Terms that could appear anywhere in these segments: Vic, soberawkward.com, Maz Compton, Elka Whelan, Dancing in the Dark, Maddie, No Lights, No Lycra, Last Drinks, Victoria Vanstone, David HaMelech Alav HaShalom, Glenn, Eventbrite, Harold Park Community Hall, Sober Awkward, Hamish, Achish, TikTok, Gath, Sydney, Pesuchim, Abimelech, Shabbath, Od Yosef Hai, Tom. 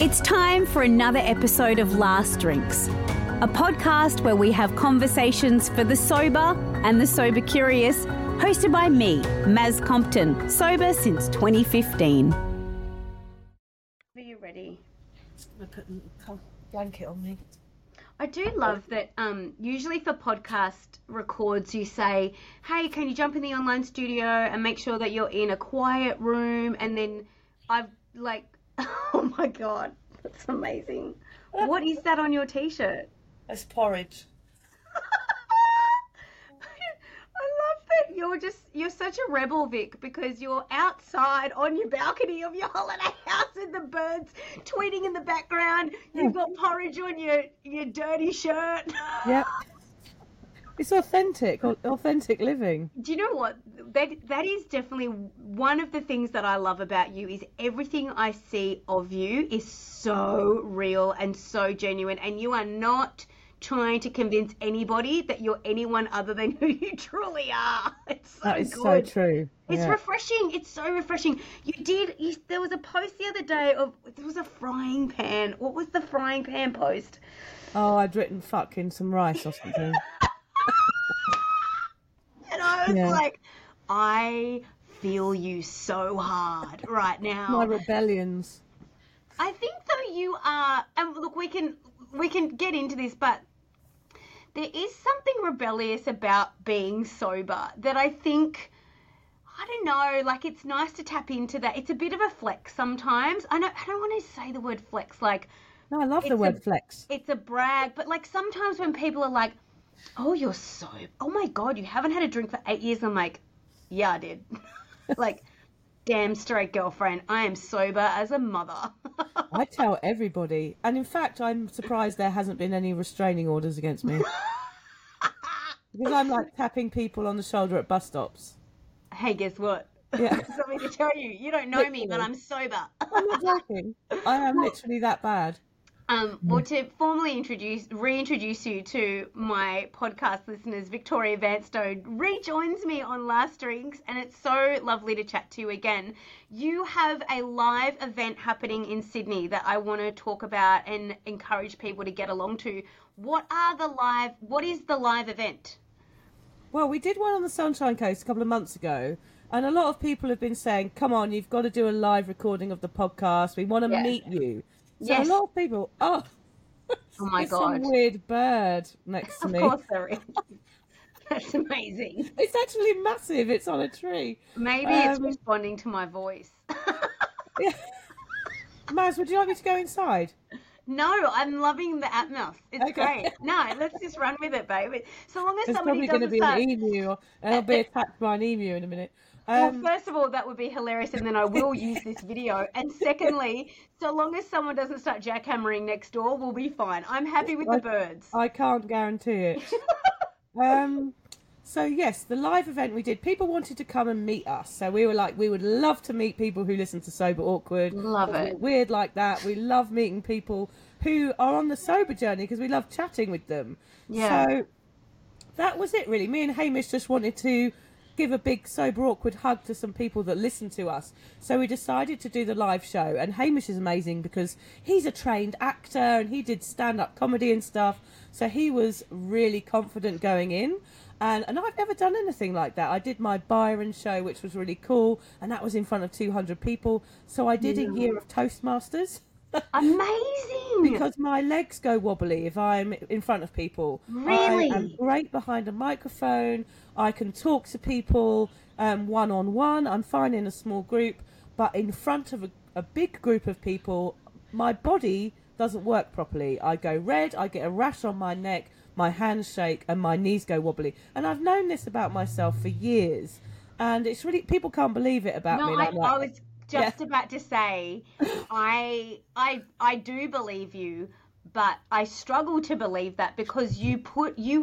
It's time for another episode of Last Drinks, a podcast where we have conversations for the sober and the sober curious, hosted by me, Maz Compton, sober since 2015. Are you ready? I put a blanket on me. I do love that usually for podcast records you say, hey, can you jump in the online studio and make sure that you're in a quiet room, and then I've like... Oh my God, that's amazing. What is that on your t-shirt? It's porridge. I love that you're such a rebel, Vic, because you're outside on your balcony of your holiday house and the birds tweeting in the background. You've got porridge on your dirty shirt. Yep. It's authentic living. Do you know what? That is definitely one of the things that I love about you is everything I see of you is so real and so genuine, and you are not trying to convince anybody that you're anyone other than who you truly are. It's so that is good. So true. It's refreshing. It's so refreshing. There was a post the other day of, there was a frying pan. What was the frying pan post? Oh, I'd written fuck in some rice or something. And I was like, I feel you so hard right now. My rebellions. I think though you are, and look, we can get into this, but there is something rebellious about being sober that I think, I don't know, like it's nice to tap into that. It's a bit of a flex sometimes. I don't want to say the word flex. Like, no, I love the word flex. It's a brag, but like sometimes when people are like, oh, you're so... Oh, my God, you haven't had a drink for 8 years. I'm like, yeah, I did. Like, damn straight, girlfriend. I am sober as a mother. I tell everybody. And, in fact, I'm surprised there hasn't been any restraining orders against me. Because I'm, like, tapping people on the shoulder at bus stops. Hey, guess what? Yeah. Something to tell you. You don't know literally. Me, but I'm sober. I'm not joking. I am literally that bad. Well, to formally reintroduce you to my podcast listeners, Victoria Vanstone rejoins me on Last Drinks, and it's so lovely to chat to you again. You have a live event happening in Sydney that I want to talk about and encourage people to get along to. What is the live event? Well, we did one on the Sunshine Coast a couple of months ago, and a lot of people have been saying, come on, you've got to do a live recording of the podcast. We want to meet you. So yes. A lot of people, oh my God, some weird bird next to me. Of course there is. That's amazing. It's actually massive. It's on a tree. Maybe it's responding to my voice. Yeah. Maz, would you like me to go inside? No, I'm loving the atmos. It's okay. Great. No, let's just run with it, baby. So long as there's somebody doesn't start. There's probably going to be an emu, and I'll be attacked by an emu in a minute. Well, first of all, that would be hilarious, and then I will use this video. And secondly, so long as someone doesn't start jackhammering next door, we'll be fine. I'm happy with the birds. I can't guarantee it. So, yes, the live event we did, people wanted to come and meet us. So we were like, we would love to meet people who listen to Sober Awkward. Love it. Weird like that. We love meeting people who are on the sober journey because we love chatting with them. Yeah. So that was it, really. Me and Hamish just wanted to give a big Sober Awkward hug to some people that listen to us, so we decided to do the live show. And Hamish is amazing because he's a trained actor and he did stand-up comedy and stuff, so he was really confident going in, and I've never done anything like that. I did my Byron show, which was really cool, and that was in front of 200 people, so I did a year of Toastmasters. Amazing. Because my legs go wobbly if I'm in front of people. Really? I am great behind a microphone. I can talk to people one-on-one. I'm fine in a small group, but in front of a big group of people, my body doesn't work properly. I go red, I get a rash on my neck, my hands shake, and my knees go wobbly. And I've known this about myself for years. And it's really, people can't believe it about me. Like I was just about to say, I do believe you, but I struggle to believe that because you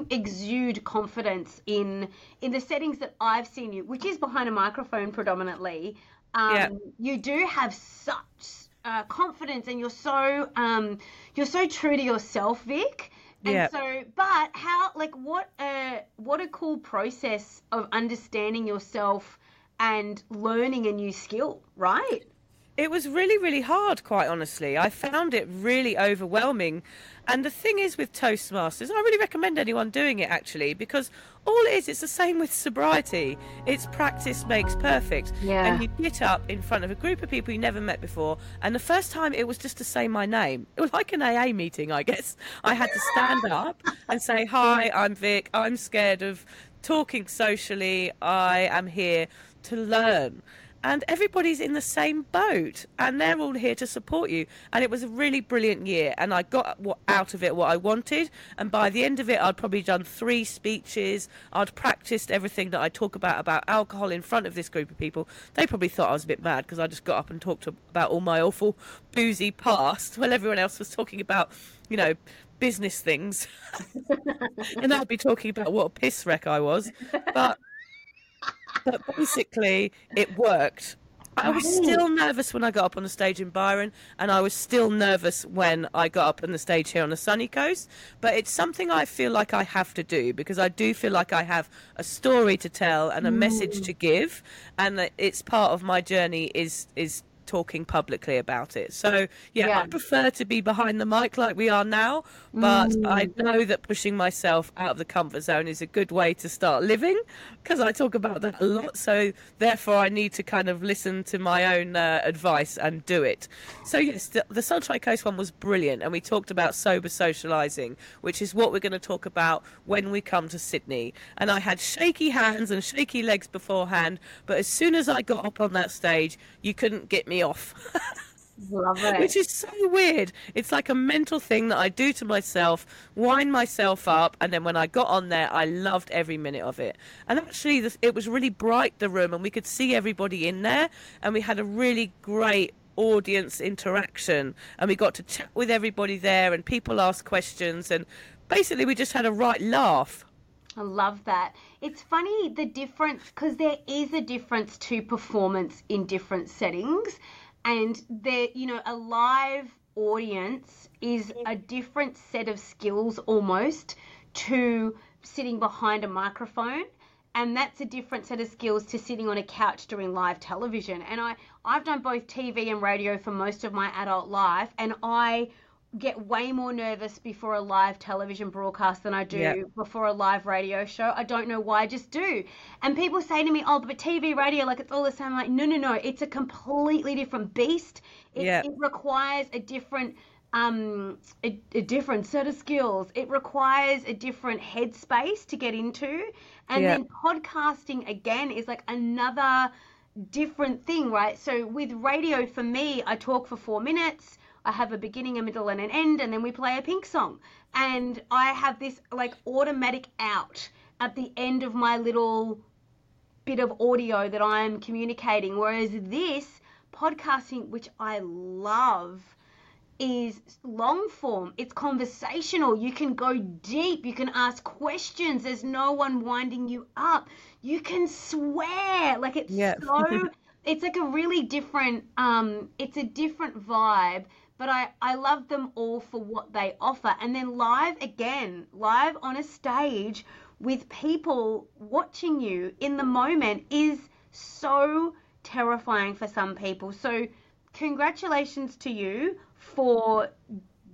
exude confidence in the settings that I've seen you, which is behind a microphone predominantly. You do have such confidence, and you're so true to yourself, Vic. And so, but how, like, what a cool process of understanding yourself and learning a new skill, right? It was really, really hard, quite honestly. I found it really overwhelming. And the thing is with Toastmasters, I really recommend anyone doing it, actually, because all it is, it's the same with sobriety. It's practice makes perfect. Yeah. And you get up in front of a group of people you never met before, and the first time it was just to say my name. It was like an AA meeting, I guess. I had to stand up and say, hi, I'm Vic. I'm scared of talking socially. I am here to learn. And everybody's in the same boat, and they're all here to support you. And it was a really brilliant year, and I got out of it what I wanted. And by the end of it, I'd probably done 3 speeches. I'd practiced everything that I talk about alcohol in front of this group of people. They probably thought I was a bit mad because I just got up and talked about all my awful boozy past while everyone else was talking about, you know, business things. And I'd be talking about what a piss wreck I was. But basically, it worked. I was still nervous when I got up on the stage in Byron, and I was still nervous when I got up on the stage here on the sunny coast. But it's something I feel like I have to do, because I do feel like I have a story to tell and a message to give, and it's part of my journey is talking publicly about it. So I prefer to be behind the mic like we are now, but I know that pushing myself out of the comfort zone is a good way to start living, because I talk about that a lot. So therefore I need to kind of listen to my own advice and do it. So yes, the Sunshine Coast one was brilliant, and we talked about sober socializing, which is what we're going to talk about when we come to Sydney. And I had shaky hands and shaky legs beforehand, but as soon as I got up on that stage, you couldn't get me off. Love it. Which is so weird. It's like a mental thing that I do to myself, wind myself up, and then when I got on there, I loved every minute of it. And actually it was really bright, the room, and we could see everybody in there, and we had a really great audience interaction, and we got to chat with everybody there, and people asked questions, and basically we just had a right laugh. I love that. It's funny the difference, because there is a difference to performance in different settings, and there, you know, a live audience is a different set of skills almost to sitting behind a microphone, and that's a different set of skills to sitting on a couch doing live television. And I've done both TV and radio for most of my adult life, and I get way more nervous before a live television broadcast than I do before a live radio show. I don't know why, I just do. And people say to me, oh, but TV, radio, like it's all the same. I'm like, no, it's a completely different beast. It requires a different a different set of skills. It requires a different headspace to get into. And then podcasting again is like another different thing, right? So with radio, for me, I talk for 4 minutes. I have a beginning, a middle, and an end, and then we play a Pink song. And I have this like automatic out at the end of my little bit of audio that I'm communicating. Whereas this podcasting, which I love, is long form. It's conversational. You can go deep. You can ask questions. There's no one winding you up. You can swear. Like it's so... It's like a really different, it's a different vibe, but I love them all for what they offer. And then live on a stage with people watching you in the moment is so terrifying for some people. So congratulations to you for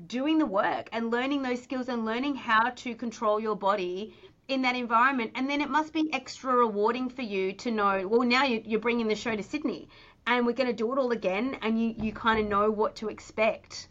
doing the work and learning those skills and learning how to control your body in that environment. And then it must be extra rewarding for you to know, well, now you're bringing the show to Sydney and we're going to do it all again, and you kind of know what to expect.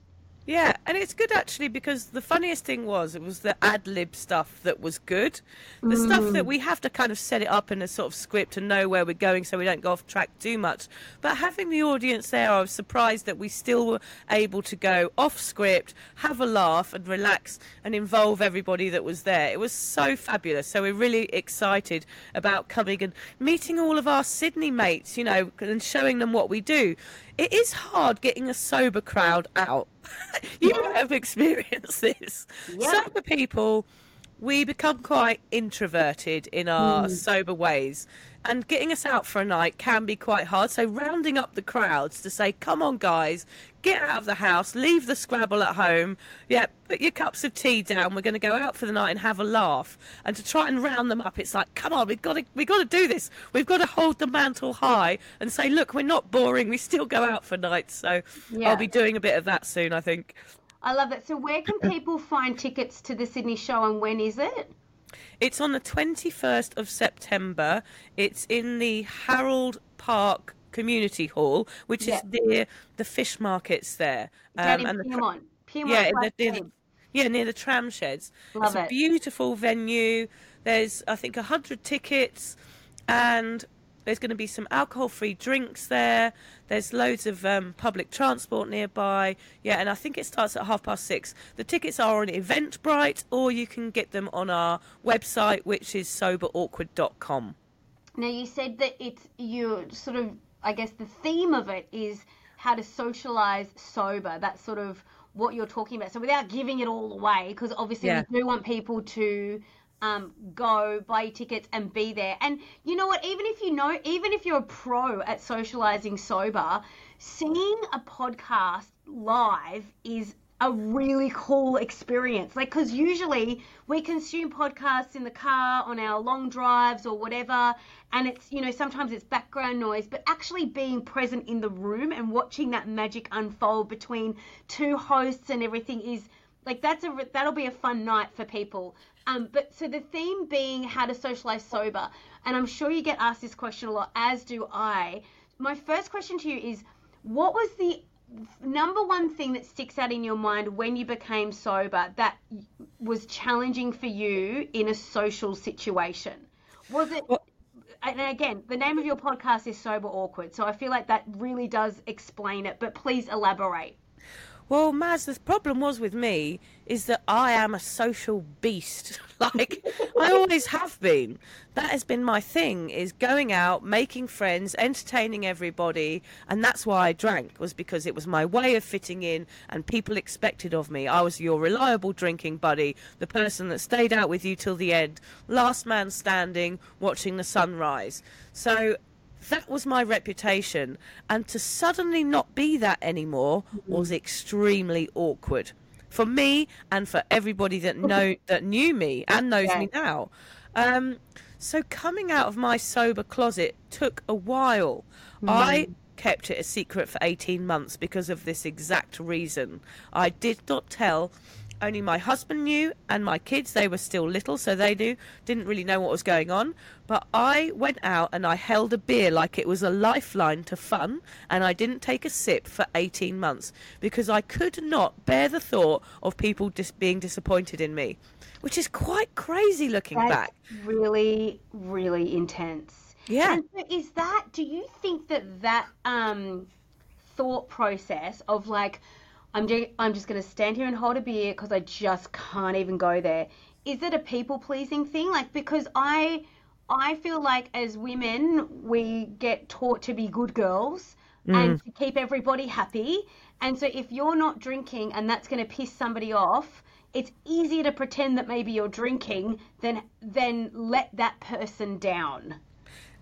Yeah, and it's good actually, because the funniest thing was, it was the ad lib stuff that was good. The stuff that we have to kind of set it up in a sort of script and know where we're going so we don't go off track too much. But having the audience there, I was surprised that we still were able to go off script, have a laugh and relax and involve everybody that was there. It was so fabulous. So we're really excited about coming and meeting all of our Sydney mates, you know, and showing them what we do. It is hard getting a sober crowd out. You might have experienced this. Yeah. Sober people, we become quite introverted in our sober ways. And getting us out for a night can be quite hard. So rounding up the crowds to say, come on, guys, get out of the house, leave the Scrabble at home. Yeah, put your cups of tea down. We're going to go out for the night and have a laugh. And to try and round them up, it's like, come on, we've got to do this. We've got to hold the mantle high and say, look, we're not boring. We still go out for nights. So yeah. I'll be doing a bit of that soon, I think. I love it. So where can people find tickets to the Sydney show, and when is it? It's on the 21st of September. It's in the Harold Park Community Hall, which is near the fish markets there. And Piemont. Near the tram sheds. It's a beautiful venue. There's, I think, 100 tickets, and there's going to be some alcohol-free drinks there. There's loads of public transport nearby. Yeah, and I think it starts at 6:30. The tickets are on Eventbrite, or you can get them on our website, which is soberawkward.com. Now, you said that it's your sort of, I guess, the theme of it is how to socialise sober. That's sort of what you're talking about. So without giving it all away, because obviously we do want people to... go buy tickets and be there. And you know what, even if you're a pro at socializing sober, seeing a podcast live is a really cool experience. Like, because usually we consume podcasts in the car on our long drives or whatever, and it's, you know, sometimes it's background noise, but actually being present in the room and watching that magic unfold between two hosts and everything is like, that'll be a fun night for people. But so the theme being how to socialize sober, and I'm sure you get asked this question a lot, as do I. My first question to you is, what was the number one thing that sticks out in your mind when you became sober that was challenging for you in a social situation? Was it, and again, the name of your podcast is Sober Awkward, so I feel like that really does explain it, but please elaborate. Well, Maz, the problem was with me is that I am a social beast. Like, I always have been. That has been my thing, is going out, making friends, entertaining everybody. And that's why I drank, was because it was my way of fitting in and people expected of me. I was your reliable drinking buddy, the person that stayed out with you till the end, last man standing, watching the sunrise. So... that was my reputation, and to suddenly not be that anymore was extremely awkward for me and for everybody that knew me and knows me now. So coming out of my sober closet took a while. I kept it a secret for 18 months because of this exact reason. I did not tell. Only my husband knew, and my kids, they were still little, so they didn't really know what was going on. But I went out and I held a beer like it was a lifeline to fun, and I didn't take a sip for 18 months because I could not bear the thought of people being disappointed in me, which is quite crazy looking back. Really, really intense. Yeah. And so is that, do you think that thought process of like, I'm just going to stand here and hold a beer because I just can't even go there. Is it a people-pleasing thing? Like, because I feel like as women, we get taught to be good girls and to keep everybody happy. And so if you're not drinking and that's going to piss somebody off, it's easier to pretend that maybe you're drinking than let that person down.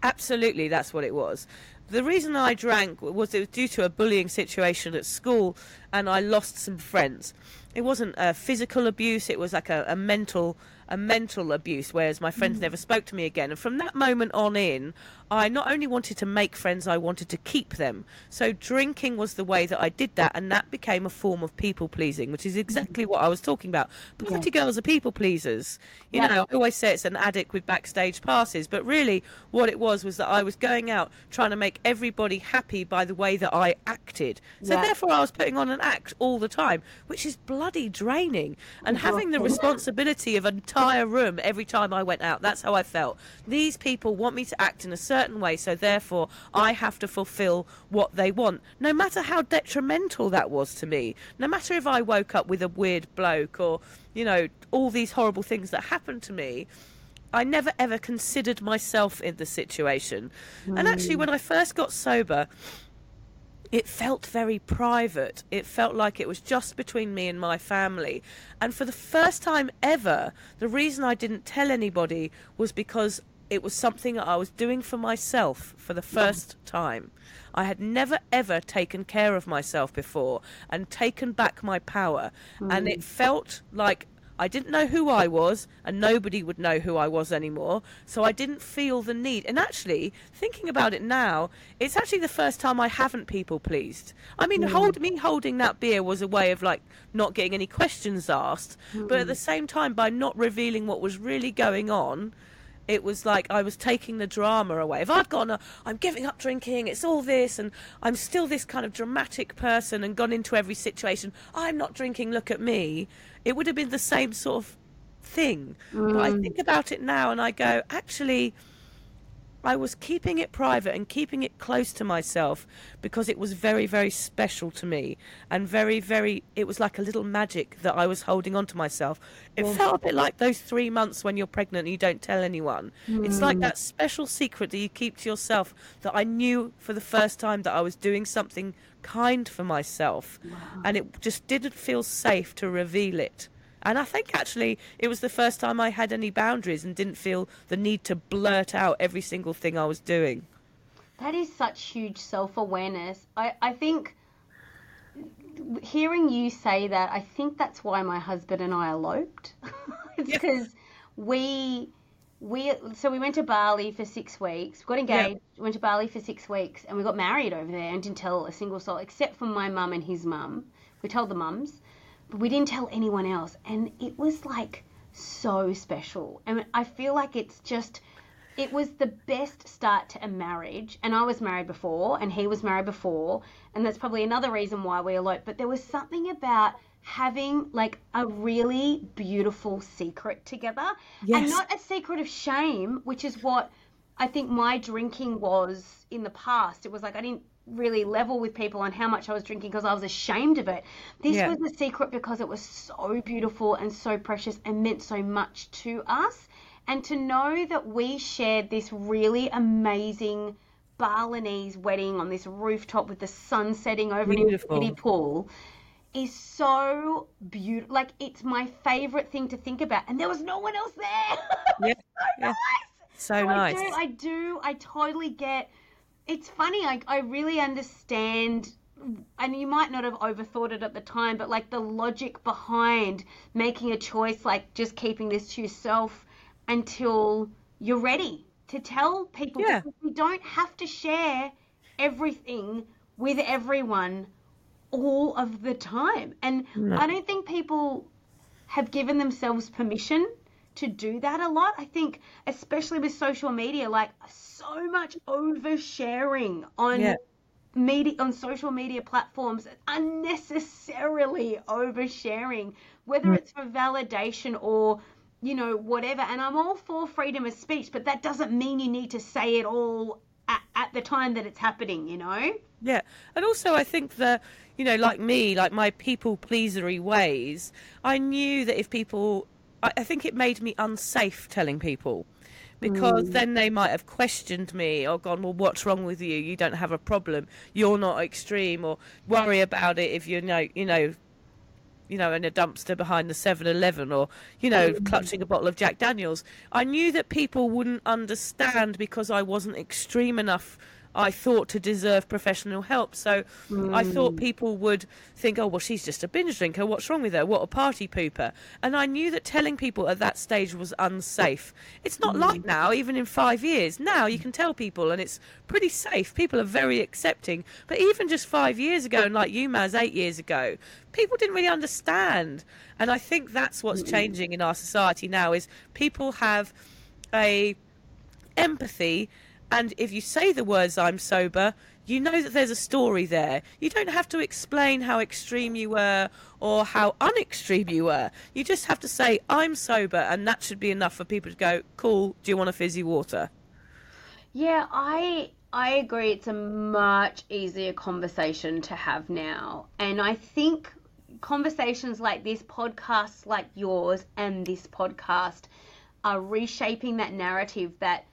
Absolutely, that's what it was. The reason I drank was due to a bullying situation at school, and I lost some friends. It wasn't a physical abuse, it was like a mental a mental abuse, whereas my friends never spoke to me again. And from that moment on in, I not only wanted to make friends, I wanted to keep them. So drinking was the way that I did that, and that became a form of people pleasing, which is exactly what I was talking about. Poverty girls are people pleasers. You know, I always say it's an addict with backstage passes, but really what it was that I was going out trying to make everybody happy by the way that I acted. So therefore I was putting on an act all the time, which is bloody draining. And having the responsibility of an entire room every time I went out, that's how I felt. These people want me to act in a certain way, so therefore I have to fulfill what they want, no matter how detrimental that was to me, no matter if I woke up with a weird bloke or, you know, all these horrible things that happened to me. I never ever considered myself in the situation. And actually, when I first got sober, it felt very private. It felt like it was just between me and my family. And for the first time ever, the reason I didn't tell anybody was because it was something that I was doing for myself for the first time. I had never, ever taken care of myself before and taken back my power. And it felt like I didn't know who I was, and nobody would know who I was anymore, so I didn't feel the need. And actually, thinking about it now, it's actually the first time I haven't people pleased. I mean, holding that beer was a way of, like, not getting any questions asked, but at the same time, by not revealing what was really going on, it was like I was taking the drama away. If I'd gone, I'm giving up drinking, it's all this, and I'm still this kind of dramatic person and gone into every situation, I'm not drinking, look at me, it would have been the same sort of thing. But I think about it now and I go, actually, I was keeping it private and keeping it close to myself because it was very, very special to me, and very, very, it was like a little magic that I was holding on to myself. It felt a bit like those 3 months when you're pregnant and you don't tell anyone. It's like that special secret that you keep to yourself, that I knew for the first time that I was doing something kind for myself. And it just didn't feel safe to reveal it. And I think actually it was the first time I had any boundaries and didn't feel the need to blurt out every single thing I was doing. That is such huge self-awareness. I think hearing you say that, I think that's why my husband and I eloped. It's because we went to Bali for 6 weeks, got engaged, went to Bali for 6 weeks, and we got married over there and didn't tell a single soul except for my mum and his mum. We told the mums. But we didn't tell anyone else, and it was like so special. And I feel like it was the best start to a marriage. And I was married before, and he was married before, and that's probably another reason why we eloped. But there was something about having like a really beautiful secret together, and not a secret of shame, which is what I think my drinking was in the past. It was like I didn't really level with people on how much I was drinking because I was ashamed of it. This was a secret because it was so beautiful and so precious and meant so much to us. And to know that we shared this really amazing Balinese wedding on this rooftop with the sun setting over an infinity pool is so beautiful. Like, it's my favorite thing to think about. And there was no one else there. So nice. I totally get. It's funny, I really understand, and you might not have overthought it at the time, but like the logic behind making a choice, like just keeping this to yourself until you're ready to tell people. Yeah. Because we don't have to share everything with everyone all of the time. And I don't think people have given themselves permission to do that a lot. I think especially with social media, like so much oversharing on media, on social media platforms, unnecessarily oversharing, whether it's for validation or, you know, whatever. And I'm all for freedom of speech, but that doesn't mean you need to say it all at the time that it's happening, you know? Yeah. And also I think that, you know, like me, like my people pleasery ways, I knew that if people, I think it made me unsafe telling people, because then they might have questioned me or gone, well, what's wrong with you? You don't have a problem. You're not extreme, or worry about it if you're you know, in a dumpster behind the 7-Eleven, or, you know, clutching a bottle of Jack Daniels. I knew that people wouldn't understand because I wasn't extreme enough I thought to deserve professional help. So I thought people would think, oh, well, she's just a binge drinker. What's wrong with her? What a party pooper. And I knew that telling people at that stage was unsafe. It's not like now, even in 5 years. Now you can tell people and it's pretty safe. People are very accepting. But even just 5 years ago, and like you, Maz, 8 years ago, people didn't really understand. And I think that's what's changing in our society now is people have a empathy. And if you say the words, I'm sober, you know that there's a story there. You don't have to explain how extreme you were or how unextreme you were. You just have to say, I'm sober. And that should be enough for people to go, cool, do you want a fizzy water? Yeah, I agree. It's a much easier conversation to have now. And I think conversations like this, podcasts like yours and this podcast are reshaping that narrative that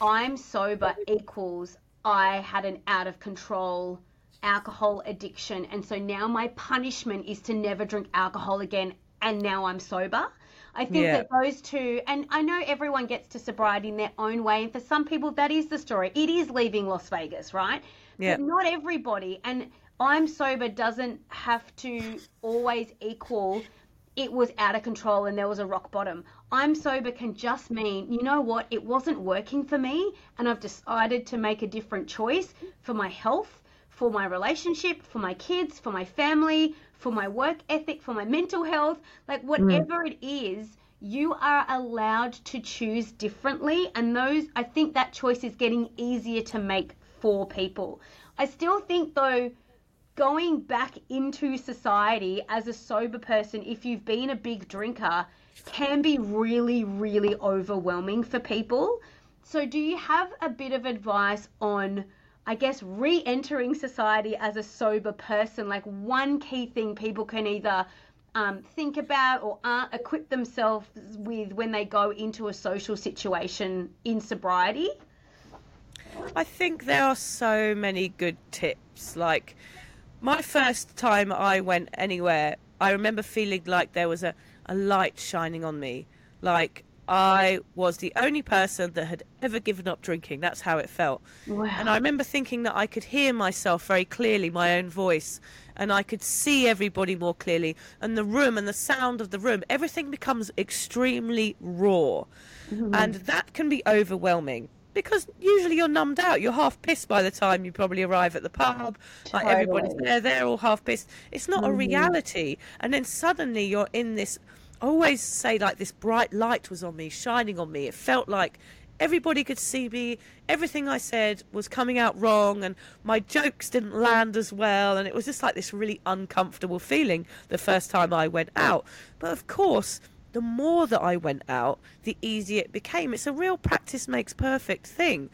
I'm sober equals I had an out of control alcohol addiction, and so now my punishment is to never drink alcohol again, and now I'm sober. I think that those two, and I know everyone gets to sobriety in their own way, and for some people that is the story. It is leaving Las Vegas, right? Yeah. But not everybody, and I'm sober doesn't have to always equal it was out of control and there was a rock bottom. I'm sober can just mean, you know what, it wasn't working for me and I've decided to make a different choice for my health, for my relationship, for my kids, for my family, for my work ethic, for my mental health. Like whatever it is, you are allowed to choose differently, and those, I think that choice is getting easier to make for people. I still think though, going back into society as a sober person, if you've been a big drinker, can be really, really overwhelming for people. So do you have a bit of advice on, I guess, re-entering society as a sober person? Like one key thing people can either think about or equip themselves with when they go into a social situation in sobriety? I think there are so many good tips. Like, my first time I went anywhere, I remember feeling like there was a light shining on me. Like I was the only person that had ever given up drinking. That's how it felt. Wow. And I remember thinking that I could hear myself very clearly, my own voice, and I could see everybody more clearly. And the room and the sound of the room, everything becomes extremely raw. Mm-hmm. And that can be overwhelming. Because usually you're numbed out. You're half pissed by the time you probably arrive at the pub. Like everybody's there, they're all half pissed. It's not a reality. And then suddenly you're in this, I always say like this bright light was on me, shining on me. It felt like everybody could see me. Everything I said was coming out wrong and my jokes didn't land as well. And it was just like this really uncomfortable feeling the first time I went out. But of course, the more that I went out, the easier it became. It's a real practice makes perfect thing.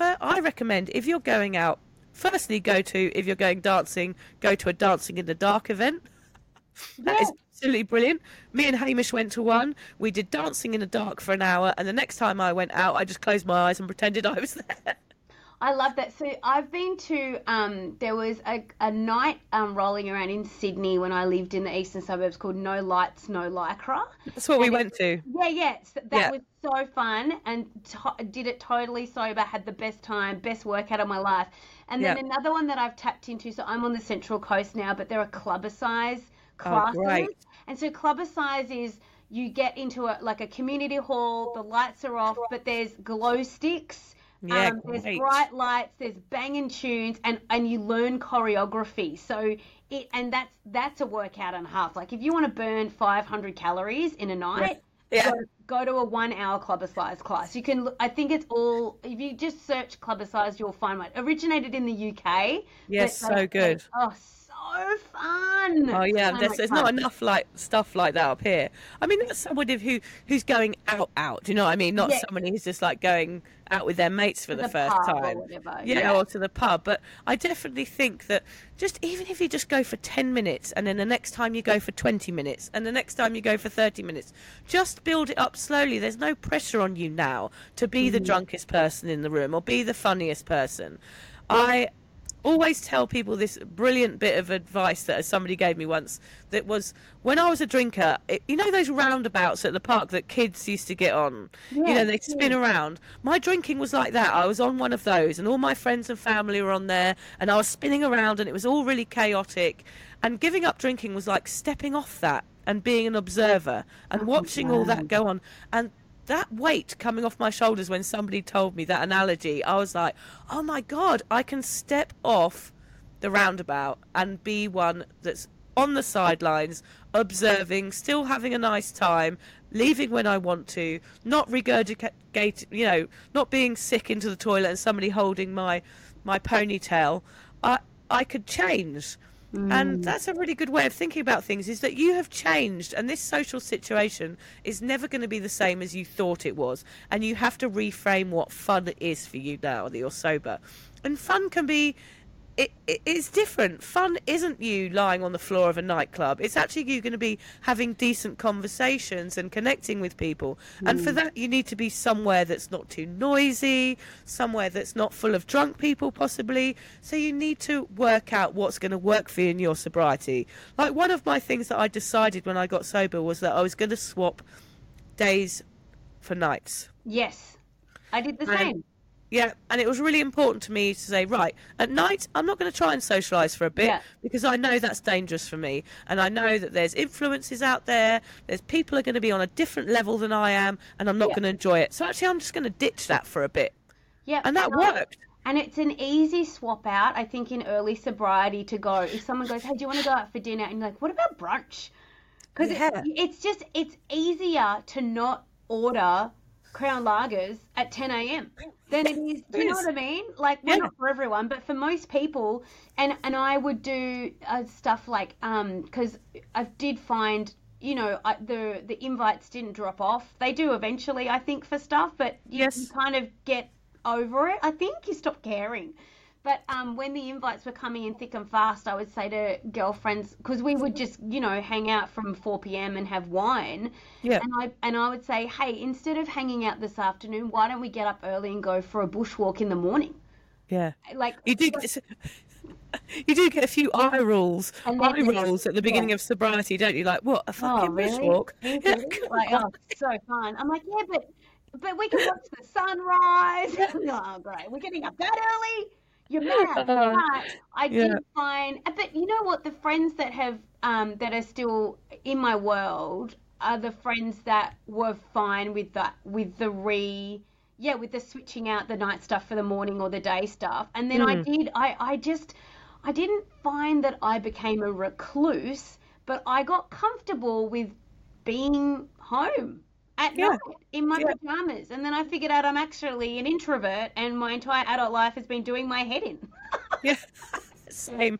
I recommend if you're going out, firstly, if you're going dancing, go to a Dancing in the Dark event. That is absolutely brilliant. Me and Hamish went to one. We did Dancing in the Dark for an hour. And the next time I went out, I just closed my eyes and pretended I was there. I love that. So I've been to, there was a night rolling around in Sydney when I lived in the eastern suburbs called No Lights, No Lycra. That's what we went to. Yeah, yeah. So that was so fun and did it totally sober, had the best time, best workout of my life. And then another one that I've tapped into, so I'm on the Central Coast now, but there are Clubber Sized classes. Oh, great. And so Clubber Sized is, you get into a community hall, the lights are off, but there's glow sticks. Yeah, there's bright lights, there's banging tunes, and you learn choreography. So that's a workout and a half. Like if you want to burn 500 calories in a night, go to a 1 hour Clubber Sized class. You can. I think it's all. If you just search Clubber Sized, you'll find one. Originated in the UK. Yes, so good. Oh, so fun. Oh yeah, there's not enough like stuff like that up here. I mean, that's somebody who's going out. Do you know what I mean? Not somebody who's just like going out with their mates for the first time or whatever, or to the pub. But I definitely think that just even if you just go for 10 minutes and then the next time you go for 20 minutes and the next time you go for 30 minutes, just build it up slowly. There's no pressure on you now to be the drunkest person in the room or be the funniest person. I always tell people this brilliant bit of advice that somebody gave me once, that was, when I was a drinker, you know those roundabouts at the park that kids used to get on? Yeah, you know, they spin around. My drinking was like that. I was on one of those, and all my friends and family were on there, and I was spinning around, and it was all really chaotic. And giving up drinking was like stepping off that and being an observer and watching all that go on. And that weight coming off my shoulders when somebody told me that analogy, I was like, oh my God, I can step off the roundabout and be one that's on the sidelines, observing, still having a nice time, leaving when I want to, not regurgitating, you know, not being sick into the toilet and somebody holding my ponytail. I could change. And that's a really good way of thinking about things, is that you have changed, and this social situation is never going to be the same as you thought it was, and you have to reframe what fun is for you now that you're sober. And fun can be, it's different. Fun isn't you lying on the floor of a nightclub. It's actually you going to be having decent conversations and connecting with people. And for that, you need to be somewhere that's not too noisy, somewhere that's not full of drunk people, possibly. So you need to work out what's going to work for you in your sobriety. Like, one of my things that I decided when I got sober was that I was going to swap days for nights. Yes, I did the same. Yeah, and it was really important to me to say, right, at night, I'm not going to try and socialise for a bit, because I know that's dangerous for me. And I know that there's influences out there, there's people are going to be on a different level than I am, and I'm not going to enjoy it. So actually, I'm just going to ditch that for a bit. Yeah, and that worked. And it's an easy swap out, I think, in early sobriety to go. If someone goes, hey, do you want to go out for dinner? And you're like, what about brunch? Because it's easier to not order Crown Lagers at 10 a.m. than it is, do you know what I mean? Like, well, not for everyone, but for most people. And I would do stuff like, because I did find, you know, the invites didn't drop off. They do eventually, I think, for stuff, but you kind of get over it. I think you stop caring. But when the invites were coming in thick and fast, I would say to girlfriends, because we would just, you know, hang out from 4 p.m. and have wine. Yeah. And I would say, hey, instead of hanging out this afternoon, why don't we get up early and go for a bushwalk in the morning? Yeah. Like you do get a few eye rolls at the beginning of sobriety, don't you? Like, what, a fucking bushwalk? Like, oh, it's so fun. I'm like, yeah, but we can watch the sunrise. Oh, great, we're getting up that early. You're mad, but I did find. But you know what? The friends that have that are still in my world are the friends that were fine with that, with the switching out the night stuff for the morning or the day stuff. And then I didn't find that I became a recluse, but I got comfortable with being home at night in my pajamas, and then I figured out I'm actually an introvert, and my entire adult life has been doing my head in. Same.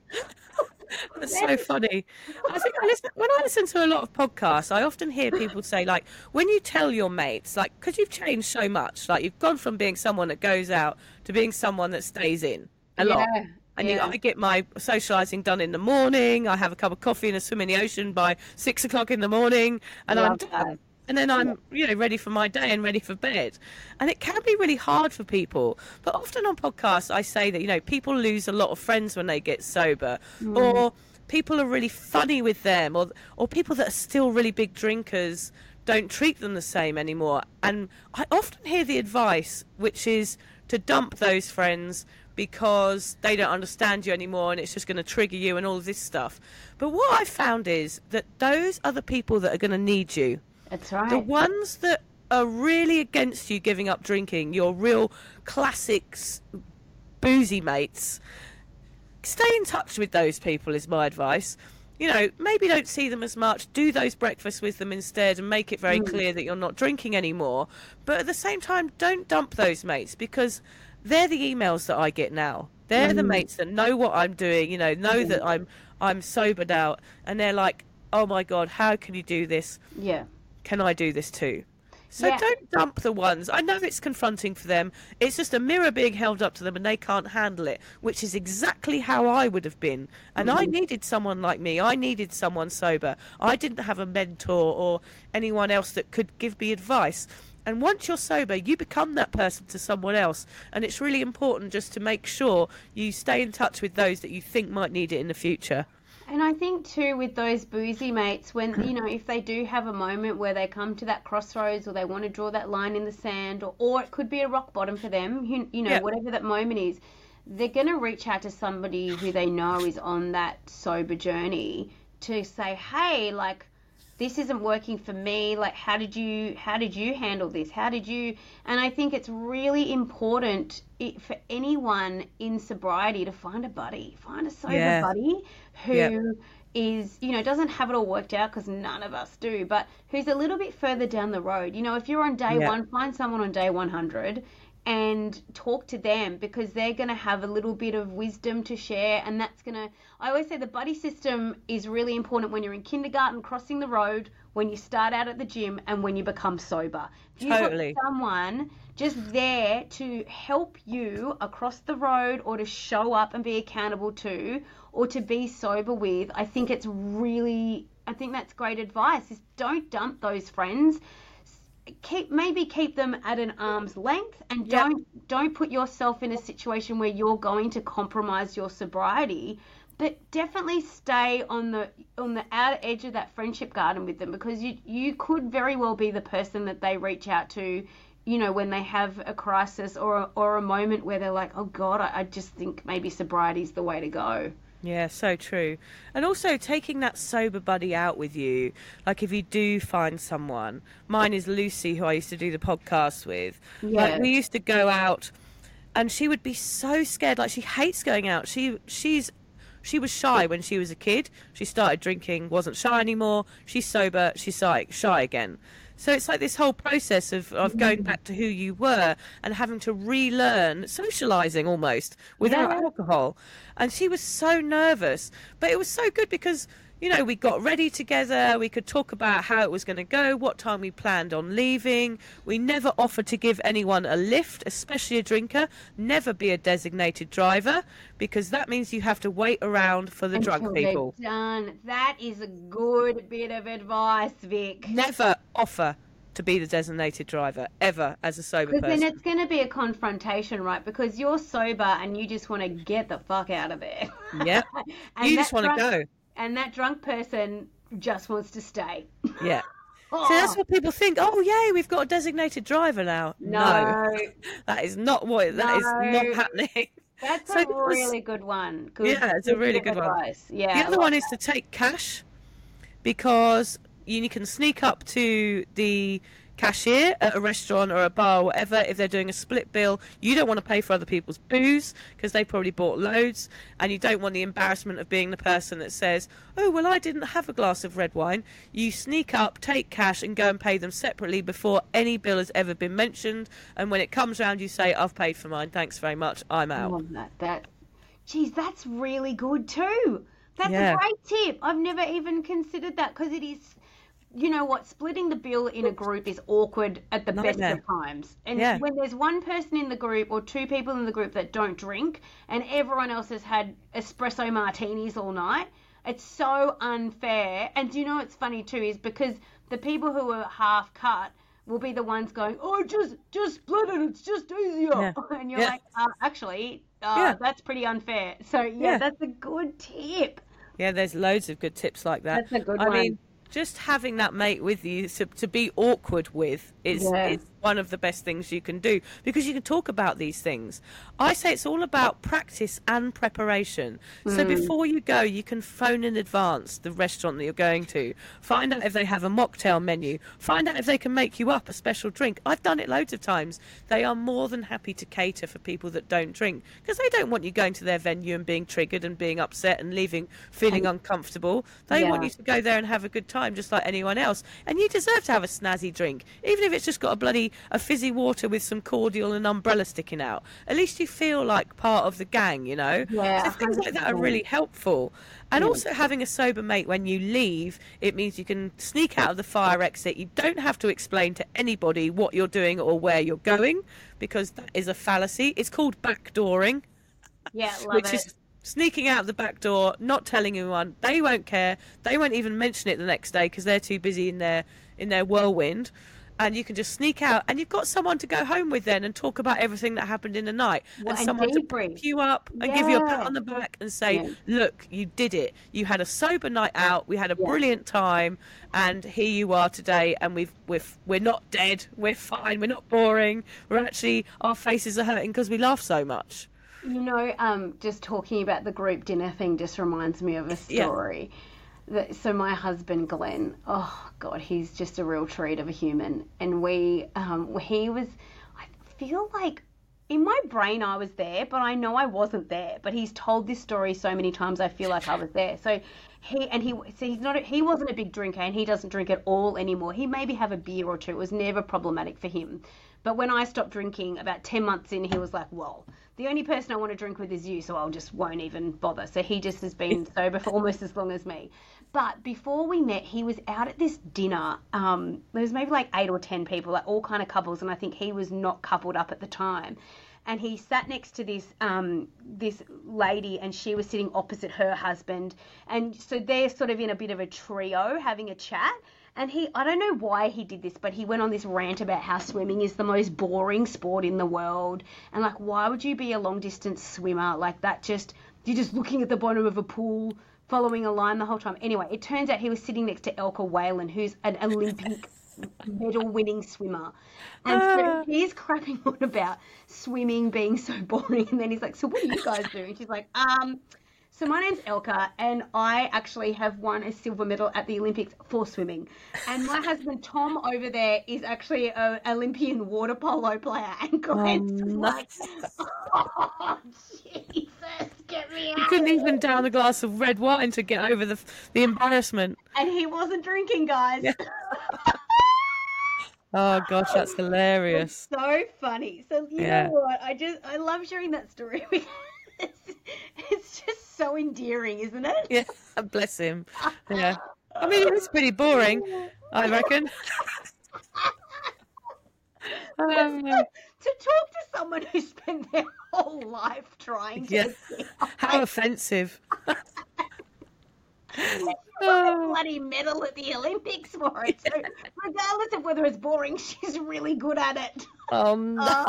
That's so funny. I think when I listen to a lot of podcasts, I often hear people say, like, when you tell your mates, like, because you've changed so much, like, you've gone from being someone that goes out to being someone that stays in a lot. And I get my socialising done in the morning. I have a cup of coffee and a swim in the ocean by 6 o'clock in the morning, and I'm done. And then I'm, you know, ready for my day and ready for bed. And it can be really hard for people. But often on podcasts, I say that, you know, people lose a lot of friends when they get sober, or people are really funny with them, or people that are still really big drinkers don't treat them the same anymore. And I often hear the advice, which is to dump those friends because they don't understand you anymore, and it's just going to trigger you and all of this stuff. But what I found is that those are the people that are going to need you. That's right. The ones that are really against you giving up drinking, your real classics, boozy mates, stay in touch with those people is my advice. You know, maybe don't see them as much. Do those breakfasts with them instead, and make it very clear that you're not drinking anymore. But at the same time, don't dump those mates, because they're the emails that I get now. They're the mates that know what I'm doing, you know that I'm sobered out. And they're like, oh, my God, how can you do this? Yeah. Can I do this too? So don't dump the ones. I know it's confronting for them. It's just a mirror being held up to them, and they can't handle it, which is exactly how I would have been. And I needed someone like me. I needed someone sober. I didn't have a mentor or anyone else that could give me advice. And once you're sober, you become that person to someone else. And it's really important just to make sure you stay in touch with those that you think might need it in the future. And I think too with those boozy mates, when, you know, if they do have a moment where they come to that crossroads or they want to draw that line in the sand, or it could be a rock bottom for them, you know, whatever that moment is, they're going to reach out to somebody who they know is on that sober journey to say, hey, like, this isn't working for me. Like, how did you handle this? And I think it's really important for anyone in sobriety to find a buddy, find a sober buddy who is, you know, doesn't have it all worked out, because none of us do, but who's a little bit further down the road. You know, if you're on day one, find someone on day 100 and talk to them, because they're going to have a little bit of wisdom to share. And that's going to, I always say the buddy system is really important when you're in kindergarten, crossing the road, when you start out at the gym, and when you become sober. Totally. You've got someone just there to help you across the road, or to show up and be accountable to, or to be sober with. I think that's great advice, is don't dump those friends. Keep them at an arm's length, and don't put yourself in a situation where you're going to compromise your sobriety, but definitely stay on the outer edge of that friendship garden with them, because you could very well be the person that they reach out to, you know, when they have a crisis or a moment where they're like, oh God, I just think maybe sobriety's the way to go. Yeah, so true. And also taking that sober buddy out with you. Like, if you do find someone, mine is Lucy, who I used to do the podcast with. Yeah. Like, we used to go out and she would be so scared. Like, she hates going out. She was shy when she was a kid. She started drinking, wasn't shy anymore. She's sober, she's shy again. So it's like this whole process of going back to who you were and having to relearn socialising almost without alcohol. And she was so nervous, but it was so good because, you know, we got ready together. We could talk about how it was going to go, what time we planned on leaving. We never offered to give anyone a lift, especially a drinker. Never be a designated driver, because that means you have to wait around for the drunk people. Done. That is a good bit of advice, Vic. Never offer to be the designated driver ever as a sober person. Because then it's going to be a confrontation, right? Because you're sober and you just want to get the fuck out of there. Yeah. You just want to go. And that drunk person just wants to stay. Yeah. Oh. So that's what people think. Oh, yay, we've got a designated driver now. No. That is not that is not happening. That's a really good one. It's a really good advice. One. Yeah, the other one is to take cash, because you can sneak up to the cashier at a restaurant or a bar or whatever. If they're doing a split bill, you don't want to pay for other people's booze, because they probably bought loads, and you don't want the embarrassment of being the person that says, oh, well, I didn't have a glass of red wine. You sneak up, take cash, and go and pay them separately before any bill has ever been mentioned. And when it comes round, you say, I've paid for mine, thanks very much, I'm out. I love that. Geez, that's really good too. That's a great tip. I've never even considered that, because it is, you know what, splitting the bill in a group is awkward at the best of times. And when there's one person in the group or two people in the group that don't drink, and everyone else has had espresso martinis all night, it's so unfair. And do you know what's funny too is because the people who are half cut will be the ones going, oh, just split it, it's just easier. Yeah. And you're like, that's pretty unfair. So, that's a good tip. Yeah, there's loads of good tips like that. That's a good one. I mean, just having that mate with you to be awkward with is one of the best things you can do, because you can talk about these things. I say it's all about practice and preparation. So before you go, you can phone in advance the restaurant that you're going to, find out if they have a mocktail menu, find out if they can make you up a special drink. I've done it loads of times. They are more than happy to cater for people that don't drink, because they don't want you going to their venue and being triggered and being upset and leaving feeling uncomfortable. They want you to go there and have a good time just like anyone else, and you deserve to have a snazzy drink, even if it's just got a fizzy water with some cordial and umbrella sticking out. At least you feel like part of the gang, you know. So things like that are really helpful. And also having a sober mate when you leave, it means you can sneak out of the fire exit. You don't have to explain to anybody what you're doing or where you're going, because that is a fallacy. It's called backdooring, which is sneaking out the back door, not telling anyone. They won't care. They won't even mention it the next day, because they're too busy in their whirlwind. and you can just sneak out, and you've got someone to go home with then and talk about everything that happened in the night, and someone to pick you up and give you a pat on the back and say, look, you did it. You had a sober night out. We had a brilliant time, and here you are today, and we're not dead. We're fine. We're not boring. We're actually, our faces are hurting because we laugh so much. You know, just talking about the group dinner thing just reminds me of a story. So my husband, Glenn, oh God, he's just a real treat of a human. And he was, I feel like in my brain I was there, but I know I wasn't there. But he's told this story so many times I feel like I was there. So he wasn't a big drinker, and he doesn't drink at all anymore. He maybe have a beer or two. It was never problematic for him. But when I stopped drinking about 10 months in, he was like, well, the only person I want to drink with is you, so I just won't even bother. So he just has been sober for almost as long as me. But before we met, he was out at this dinner. There was maybe like 8 or 10 people, like all kind of couples, and I think he was not coupled up at the time. And he sat next to this this lady, and she was sitting opposite her husband. And so they're sort of in a bit of a trio having a chat. And I don't know why he did this, but he went on this rant about how swimming is the most boring sport in the world. And like, why would you be a long distance swimmer? Like that you're just looking at the bottom of a pool, following a line the whole time. Anyway, it turns out he was sitting next to Elka Whelan, who's an Olympic medal winning swimmer. And so he's crapping on about swimming being so boring. And then he's like, so what are you guys doing? She's like, so my name's Elka, and I actually have won a silver medal at the Olympics for swimming. And my husband Tom over there is actually an Olympian water polo player. And Glenn's like, oh, Jesus, get me out. He couldn't even down a glass of red wine to get over the embarrassment. And he wasn't drinking, guys. Yeah. Oh gosh, that's hilarious. It's so funny. So you know what? I love sharing that story with you. It's just so endearing, isn't it? Yeah, bless him. Yeah, I mean, it was pretty boring, I reckon. To talk to someone who spent their whole life trying to... Yeah. How offensive. Got a bloody medal at the Olympics for it. So regardless of whether it's boring, she's really good at it. Oh no!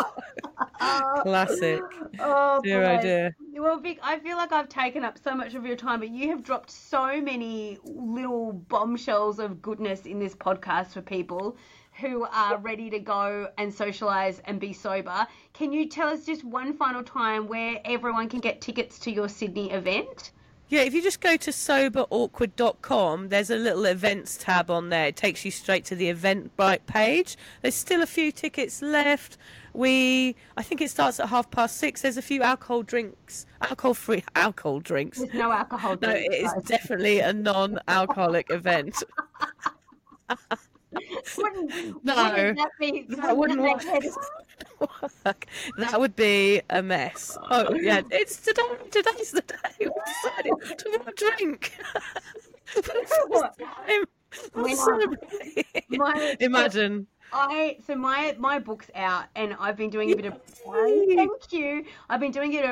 Classic. Oh, dear, oh dear. Well, Vic, I feel like I've taken up so much of your time, but you have dropped so many little bombshells of goodness in this podcast for people who are ready to go and socialise and be sober. Can you tell us just one final time where everyone can get tickets to your Sydney event? Yeah, if you just go to soberawkward.com, there's a little events tab on there. It takes you straight to the Eventbrite page. There's still a few tickets left. I think it starts at 6:30. There's a few alcohol drinks. There's no alcohol drinks. No, it is definitely a non-alcoholic event. That would be a mess. Oh yeah, it's today's the day we decided to have a drink. Imagine. My book's out, and I've been doing a bit of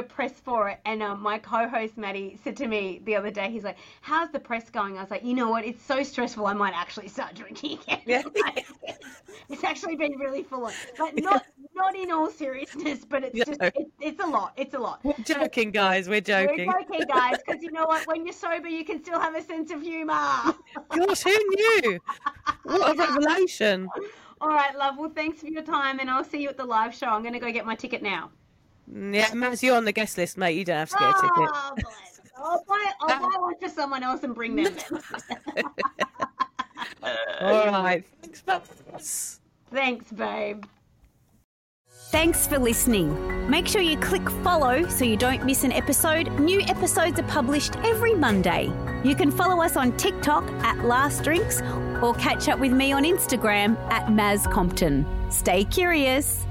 press for it, and my co-host Maddie said to me the other day, he's like, how's the press going? I was like, you know what, it's so stressful, I might actually start drinking again. Yeah. Like, it's actually been really full on, but not in all seriousness, but it's just it's a lot. We're joking, guys. We're joking, guys, because you know what, when you're sober you can still have a sense of humour. Gosh, who knew? What a revelation. All right, love. Well, thanks for your time, and I'll see you at the live show. I'm going to go get my ticket now. Yeah, Maz, you're on the guest list, mate. You don't have to get a ticket. Oh, bless. I'll buy one for someone else and bring them. All right. Thanks, Maz. Thanks, babe. Thanks for listening. Make sure you click follow so you don't miss an episode. New episodes are published every Monday. You can follow us on TikTok at Last Drinks, or catch up with me on Instagram at Maz Compton. Stay curious.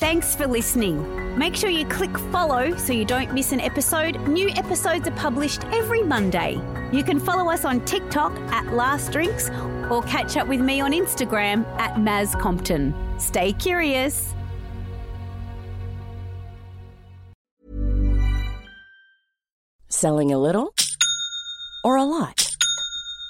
Thanks for listening. Make sure you click follow so you don't miss an episode. New episodes are published every Monday. You can follow us on TikTok at Last Drinks or catch up with me on Instagram at Maz Compton. Stay curious. Selling a little or a lot?